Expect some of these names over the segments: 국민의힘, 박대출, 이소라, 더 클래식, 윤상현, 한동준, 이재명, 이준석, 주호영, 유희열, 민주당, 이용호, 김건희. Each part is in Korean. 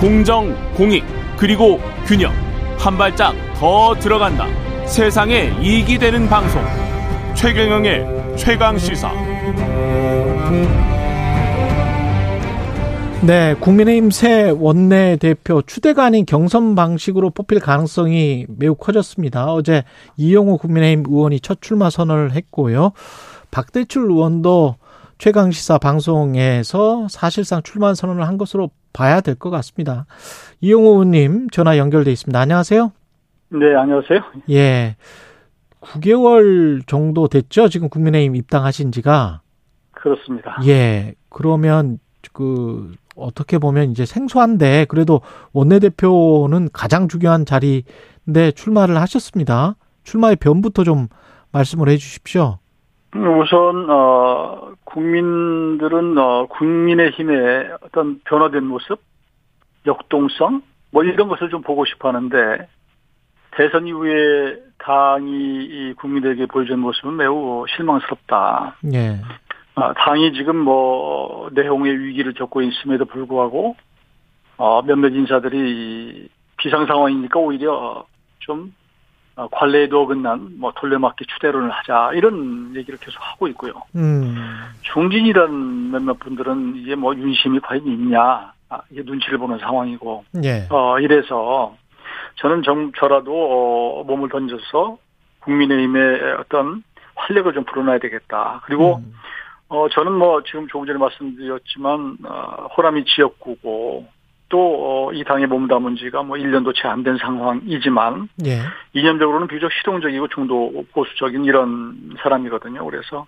공정, 공익, 그리고 균형. 한 발짝 더 들어간다. 세상에 이익이 되는 방송. 최경영의 최강시사. 네, 국민의힘 새 원내대표 추대가 아닌 경선 방식으로 뽑힐 가능성이 매우 커졌습니다. 어제 이용호 국민의힘 의원이 첫 출마 선언을 했고요. 박대출 의원도 최강시사 방송에서 사실상 출마 선언을 한 것으로 봐야 될 것 같습니다. 이용호 의원님 전화 연결돼 있습니다. 안녕하세요. 네, 안녕하세요. 예, 9개월 정도 됐죠? 지금 국민의힘 입당하신 지가. 그렇습니다. 예, 그러면 어떻게 보면 이제 생소한데 그래도 원내대표는 가장 중요한 자리인데 출마를 하셨습니다. 출마의 변부터 좀 말씀을 해 주십시오. 우선 국민들은 국민의힘의 어떤 변화된 모습, 역동성 뭐 이런 것을 좀 보고 싶어하는데 대선 이후에 당이 이 국민들에게 보여준 모습은 매우 실망스럽다. 네. 당이 지금 내홍의 위기를 겪고 있음에도 불구하고 몇몇 인사들이 비상 상황이니까 오히려 좀 관례에도 어긋난 돌려막기 추대론을 하자 이런 얘기를 계속 하고 있고요. 중진이란 몇몇 분들은 이게 윤심이 과연 있냐 이게 눈치를 보는 상황이고. 예. 이래서 저는 저라도 몸을 던져서 국민의힘의 어떤 활력을 좀 불어넣어야 되겠다. 그리고 저는 지금 조금 전에 말씀드렸지만, 호남이 지역구고, 또, 이 당에 몸담은 지가 1년도 채 안 된 상황이지만, 예. 이념적으로는 비교적 실용적이고 중도 보수적인 이런 사람이거든요. 그래서,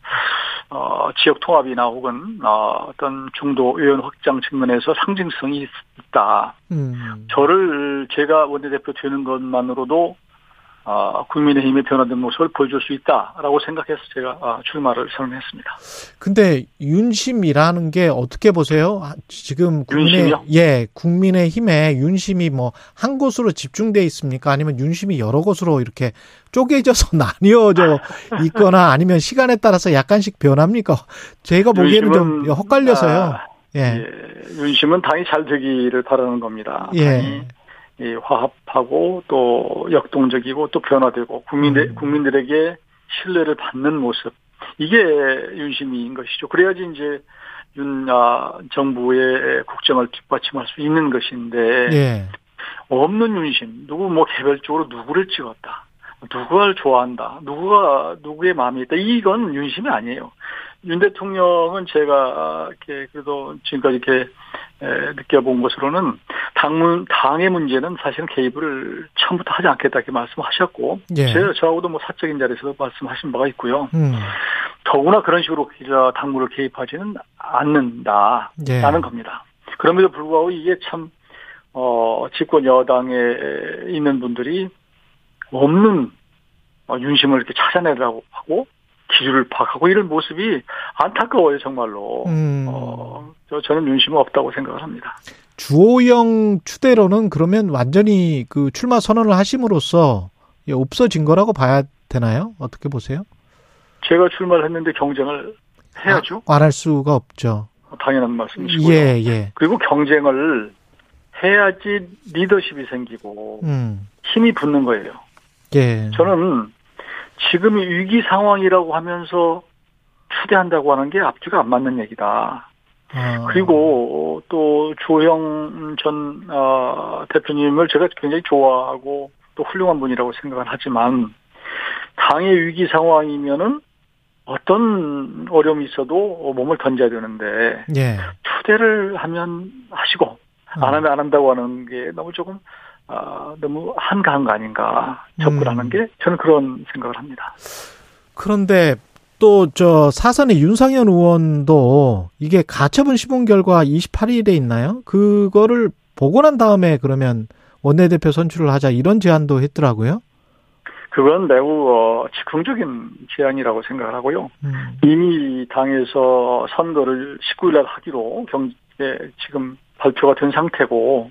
지역 통합이나 혹은, 어떤 중도 의원 확장 측면에서 상징성이 있다. 제가 원내대표 되는 것만으로도, 국민의힘의 변화된 모습을 보여줄 수 있다라고 생각해서 제가 출마를 선언했습니다. 근데 윤심이라는 게 어떻게 보세요? 지금 국민의힘의 윤심이 한 곳으로 집중돼 있습니까? 아니면 윤심이 여러 곳으로 이렇게 쪼개져서 나뉘어져 있거나 아니면 시간에 따라서 약간씩 변합니까? 제가 보기에는 좀 헛갈려서요. 윤심은 당이 잘 되기를 바라는 겁니다. 예. 이 화합하고 또 역동적이고 또 변화되고 국민들에게 신뢰를 받는 모습 이게 윤심인 것이죠. 그래야지 이제 정부의 국정을 뒷받침할 수 있는 것인데 예. 없는 윤심 누구 개별적으로 누구를 찍었다, 누구를 좋아한다, 누구가 누구의 마음이 있다 이건 윤심이 아니에요. 윤 대통령은 제가 그래도 지금까지 느껴본 것으로는 당의 문제는 사실은 개입을 처음부터 하지 않겠다 이렇게 말씀하셨고 예. 저하고도 사적인 자리에서도 말씀하신 바가 있고요. 더구나 그런 식으로 당무를 개입하지는 않는다라는 예. 겁니다. 그럼에도 불구하고 이게 참 집권 여당에 있는 분들이 없는 윤심을 이렇게 찾아내려고 하고 기준을 파악하고 이런 모습이 안타까워요, 정말로. 저는 윤심은 없다고 생각을 합니다. 주호영 추대로는 그러면 완전히 출마 선언을 하심으로써 없어진 거라고 봐야 되나요? 어떻게 보세요? 제가 출마를 했는데 경쟁을 해야죠. 안 할 수가 없죠. 당연한 말씀이시고요. 예, 예. 그리고 경쟁을 해야지 리더십이 생기고 힘이 붙는 거예요. 예. 저는 지금 위기 상황이라고 하면서 추대한다고 하는 게 앞뒤가 안 맞는 얘기다. 그리고 또 주호영 전 대표님을 제가 굉장히 좋아하고 또 훌륭한 분이라고 생각은 하지만 당의 위기 상황이면은 어떤 어려움이 있어도 몸을 던져야 되는데 예. 추대를 하면 하시고 안 하면 안 한다고 하는 게 너무 조금 너무 한가한 거 아닌가 접근하는 게 저는 그런 생각을 합니다. 그런데 또 사선의 윤상현 의원도 이게 가처분 시본 결과 28일에 있나요? 그거를 보고 난 다음에 그러면 원내대표 선출을 하자 이런 제안도 했더라고요. 그건 매우 즉흥적인 제안이라고 생각을 하고요. 이미 당에서 선거를 19일날 하기로 지금 발표가 된 상태고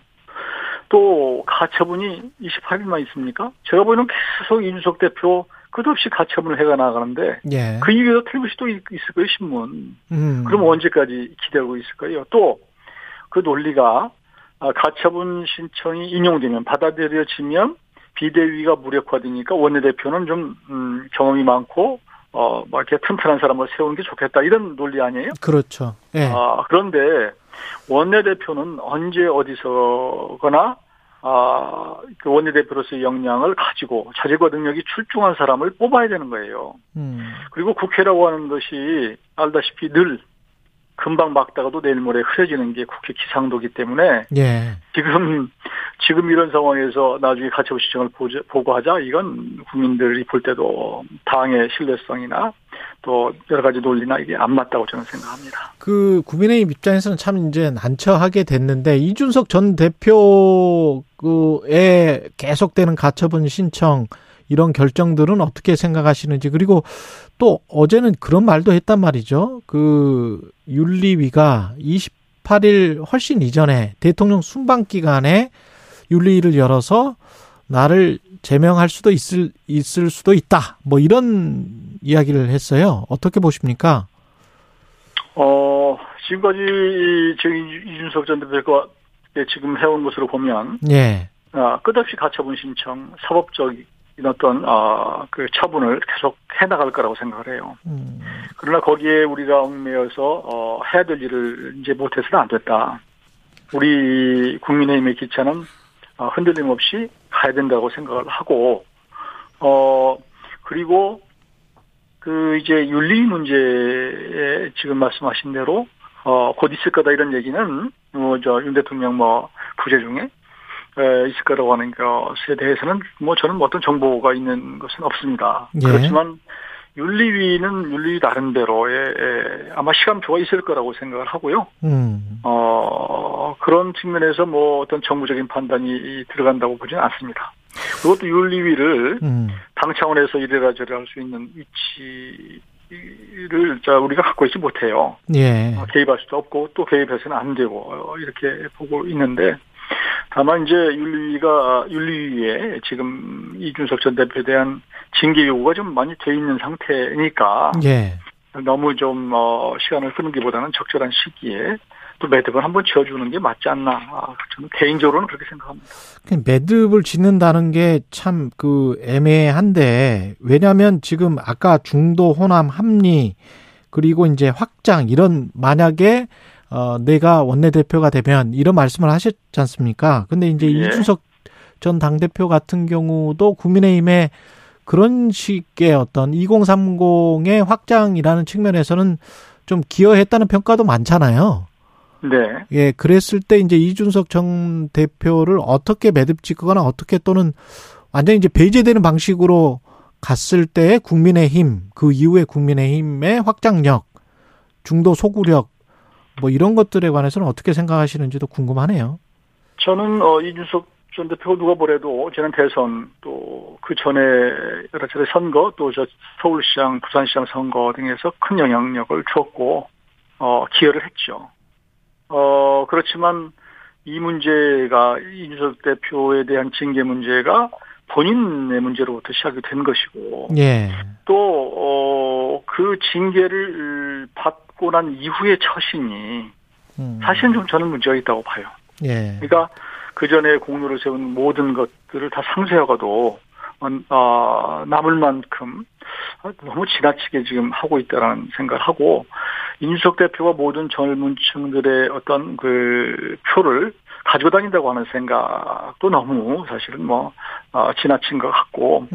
또 가처분이 28일만 있습니까? 제가 보기에는 계속 이준석 대표 끝없이 가처분을 해가 나가는데 예. 그 이유에서 틀림없이 또 있을 거예요, 신문. 그럼 언제까지 기대하고 있을 거예요? 또 그 논리가 가처분 신청이 인용되면, 받아들여지면 비대위가 무력화되니까 원내대표는 좀 경험이 많고 막 이렇게 튼튼한 사람을 세우는 게 좋겠다, 이런 논리 아니에요? 그렇죠. 예. 그런데 원내대표는 언제 어디서거나 그 원내대표로서의 역량을 가지고 자질과 능력이 출중한 사람을 뽑아야 되는 거예요. 그리고 국회라고 하는 것이 알다시피 늘 금방 막다가도 내일 모레 흐려지는 게 국회 기상도기 때문에, 예. 지금 이런 상황에서 나중에 가처분 신청을 보고하자, 이건 국민들이 볼 때도 당의 신뢰성이나 또 여러 가지 논리나 이게 안 맞다고 저는 생각합니다. 그 국민의힘 입장에서는 참 이제 난처하게 됐는데, 이준석 전 대표의 계속되는 가처분 신청, 이런 결정들은 어떻게 생각하시는지, 그리고 또 어제는 그런 말도 했단 말이죠. 그 윤리위가 28일 훨씬 이전에 대통령 순방 기간에 윤리위를 열어서 나를 제명할 수도 있을 수도 있다, 뭐 이런 이야기를 했어요. 어떻게 보십니까? 지금까지 이준석 전 대표가 지금 해온 것으로 보면, 예. 끝없이 가처분 신청, 사법적인 어떤 그 처분을 계속 해나갈 거라고 생각을 해요. 그러나 거기에 우리가 얽매여서 해야 될 일을 이제 못해서는 안 됐다. 우리 국민의힘의 기차는 흔들림 없이 가야 된다고 생각을 하고, 그리고 그 이제 윤리 문제에 지금 말씀하신 대로 곧 있을 거다, 이런 얘기는 윤 대통령 부재 중에 있을 거라고 하는 것에 대해서는 저는 어떤 정보가 있는 것은 없습니다. 예. 그렇지만 윤리위는 윤리위 나름대로의 아마 시간표가 있을 거라고 생각을 하고요. 그런 측면에서 어떤 정부적인 판단이 들어간다고 보지는 않습니다. 그것도 윤리위를 당 차원에서 이래라 저래라 할 수 있는 위치를 우리가 갖고 있지 못해요. 예. 개입할 수도 없고 또 개입해서는 안 되고, 이렇게 보고 있는데, 다만 이제 윤리위에 지금 이준석 전 대표에 대한 징계 요구가 좀 많이 돼 있는 상태니까, 예. 너무 좀 시간을 끄는기보다는 적절한 시기에 또 매듭을 한번 지어주는 게 맞지 않나, 저는 개인적으로는 그렇게 생각합니다. 매듭을 짓는다는 게 참 애매한데, 왜냐하면 지금 아까 중도 호남 합리 그리고 이제 확장, 이런 만약에 내가 원내대표가 되면, 이런 말씀을 하셨지 않습니까? 근데 이제, 예. 이준석 전 당대표 같은 경우도 국민의힘의 그런 식의 어떤 2030의 확장이라는 측면에서는 좀 기여했다는 평가도 많잖아요. 네. 예, 그랬을 때 이제 이준석 전 대표를 어떻게 매듭 짓거나 어떻게, 또는 완전히 이제 배제되는 방식으로 갔을 때 국민의힘, 그 이후에 국민의힘의 확장력, 중도 소구력, 이런 것들에 관해서는 어떻게 생각하시는지도 궁금하네요. 저는 이준석 전 대표가 누가 보래도 지난 대선, 또 그 전에 여러 차례 선거, 또 서울시장, 부산시장 선거 등에서 큰 영향력을 줬고 기여를 했죠. 그렇지만 이 문제가, 이준석 대표에 대한 징계 문제가 본인의 문제로부터 시작이 된 것이고, 예. 또 그 징계를 받고 난 이후의 처신이 사실은 좀 저는 문제가 있다고 봐요. 예. 그러니까 그 전에 공로를 세운 모든 것들을 다 상쇄하고도 남을 만큼 너무 지나치게 지금 하고 있다라는 생각을 하고, 이준석 대표가 모든 젊은 층들의 어떤 그 표를 가지고 다닌다고 하는 생각도 너무 사실은 지나친 것 같고,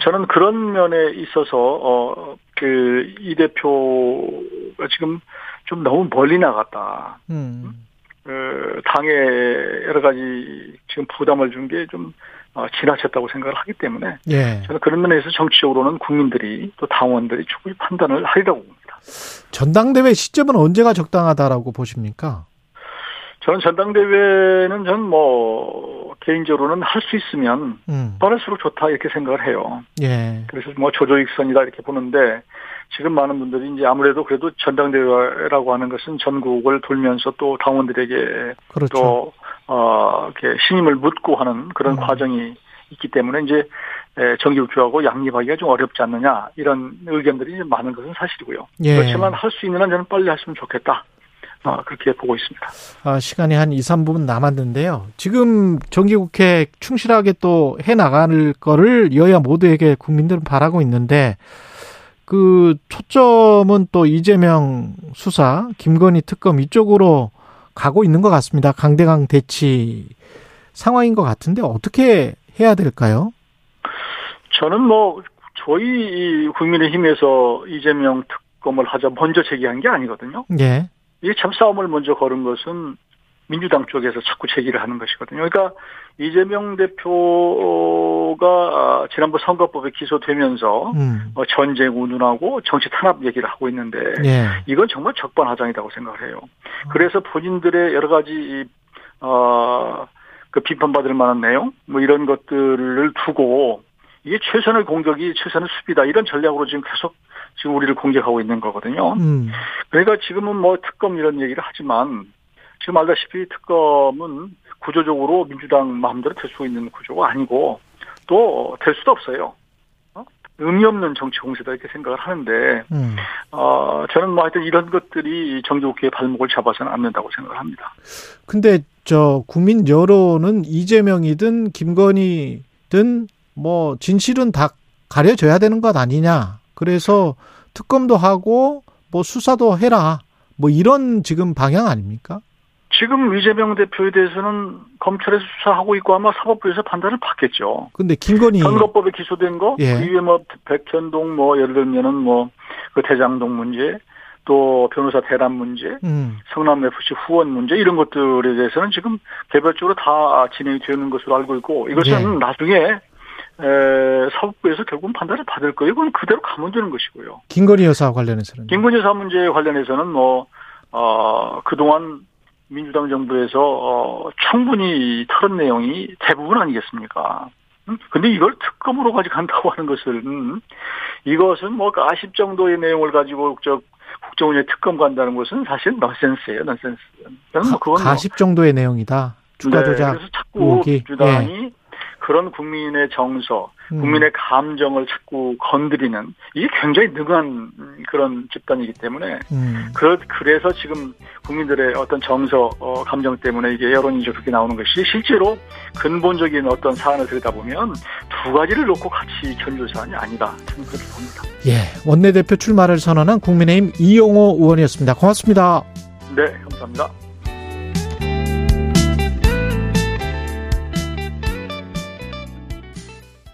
저는 그런 면에 있어서 그 이 대표가 지금 좀 너무 멀리 나갔다. 당에 여러 가지 지금 부담을 준 게 좀 지나쳤다고 생각을 하기 때문에, 예. 저는 그런 면에서 정치적으로는 국민들이 또 당원들이 충분히 판단을 하리라고 봅니다. 전당대회 시점은 언제가 적당하다라고 보십니까? 저는 전당대회는 개인적으로는 할 수 있으면 빠를수록 좋다, 이렇게 생각을 해요. 예. 그래서 조조익선이다, 이렇게 보는데, 지금 많은 분들이 이제 아무래도 그래도 전당대회라고 하는 것은 전국을 돌면서 또 당원들에게, 그렇죠. 또 이렇게 신임을 묻고 하는 그런 과정이 있기 때문에 이제 정기국회하고 양립하기가 좀 어렵지 않느냐, 이런 의견들이 많은 것은 사실이고요. 예. 그렇지만 할 수 있는 한 저는 빨리 했으면 좋겠다. 그렇게 보고 있습니다. 시간이 한 2, 3분 남았는데요. 지금 정기국회 충실하게 또 해나갈 거를 여야 모두에게 국민들은 바라고 있는데 그 초점은 또 이재명 수사, 김건희 특검 이쪽으로 가고 있는 것 같습니다. 강대강 대치 상황인 것 같은데 어떻게 해야 될까요? 저는 저희 국민의힘에서 이재명 특검을 하자 먼저 제기한 게 아니거든요. 예. 이게 참싸움을 먼저 걸은 것은 민주당 쪽에서 자꾸 제기를 하는 것이거든요. 그러니까 이재명 대표가 지난번 선거법에 기소되면서 전쟁 운운하고 정치 탄압 얘기를 하고 있는데 예. 이건 정말 적반하장이라고 생각을 해요. 그래서 본인들의 여러 가지 그 비판받을 만한 내용 이런 것들을 두고 이게 최선의 공격이 최선의 수비다 이런 전략으로 지금 계속 지금 우리를 공격하고 있는 거거든요. 그러니까 지금은 특검 이런 얘기를 하지만 지금 알다시피 특검은 구조적으로 민주당 마음대로 될 수 있는 구조가 아니고 또 될 수도 없어요. 의미 없는 정치 공세다 이렇게 생각을 하는데 저는 하여튼 이런 것들이 정기국회의 발목을 잡아서는 안 된다고 생각을 합니다. 근데 국민 여론은 이재명이든 김건희든 진실은 다 가려져야 되는 것 아니냐. 그래서 특검도 하고 수사도 해라. 이런 지금 방향 아닙니까? 지금 이재명 대표에 대해서는 검찰에서 수사하고 있고 아마 사법부에서 판단을 받겠죠. 근데 김건희 선거법에 기소된 거, 예. 그 이후에 백현동 예를 들면은 그 대장동 문제, 또 변호사 대란 문제, 성남 FC 후원 문제 이런 것들에 대해서는 지금 개별적으로 다 진행이 되는 것으로 알고 있고 이것은 예. 나중에 사법부에서 결국은 판단을 받을 거예요. 이건 그대로 가면 되는 것이고요. 김건희 여사와 관련해서는? 김건희 여사 문제에 관련해서는 그동안 민주당 정부에서 충분히 털은 내용이 대부분 아니겠습니까? 근데 이걸 특검으로 가지고 간다고 하는 것은 이것은 아십 정도의 내용을 가지고 국정운영에 특검 간다는 것은 사실 넌센스예요. 넌센스. 그건 40 정도의 내용이다. 추가 조작. 네, 그래서 자꾸 민주당이 그런 국민의 정서, 국민의 감정을 자꾸 건드리는 이게 굉장히 능한 그런 집단이기 때문에 그래서 지금 국민들의 어떤 정서, 감정 때문에 이게 여론이 그렇게 나오는 것이 실제로 근본적인 어떤 사안을 들여다보면 두 가지를 놓고 같이 견줄 사안이 아니다. 저는 그렇게 봅니다. 예, 원내대표 출마를 선언한 국민의힘 이용호 의원이었습니다. 고맙습니다. 네, 감사합니다.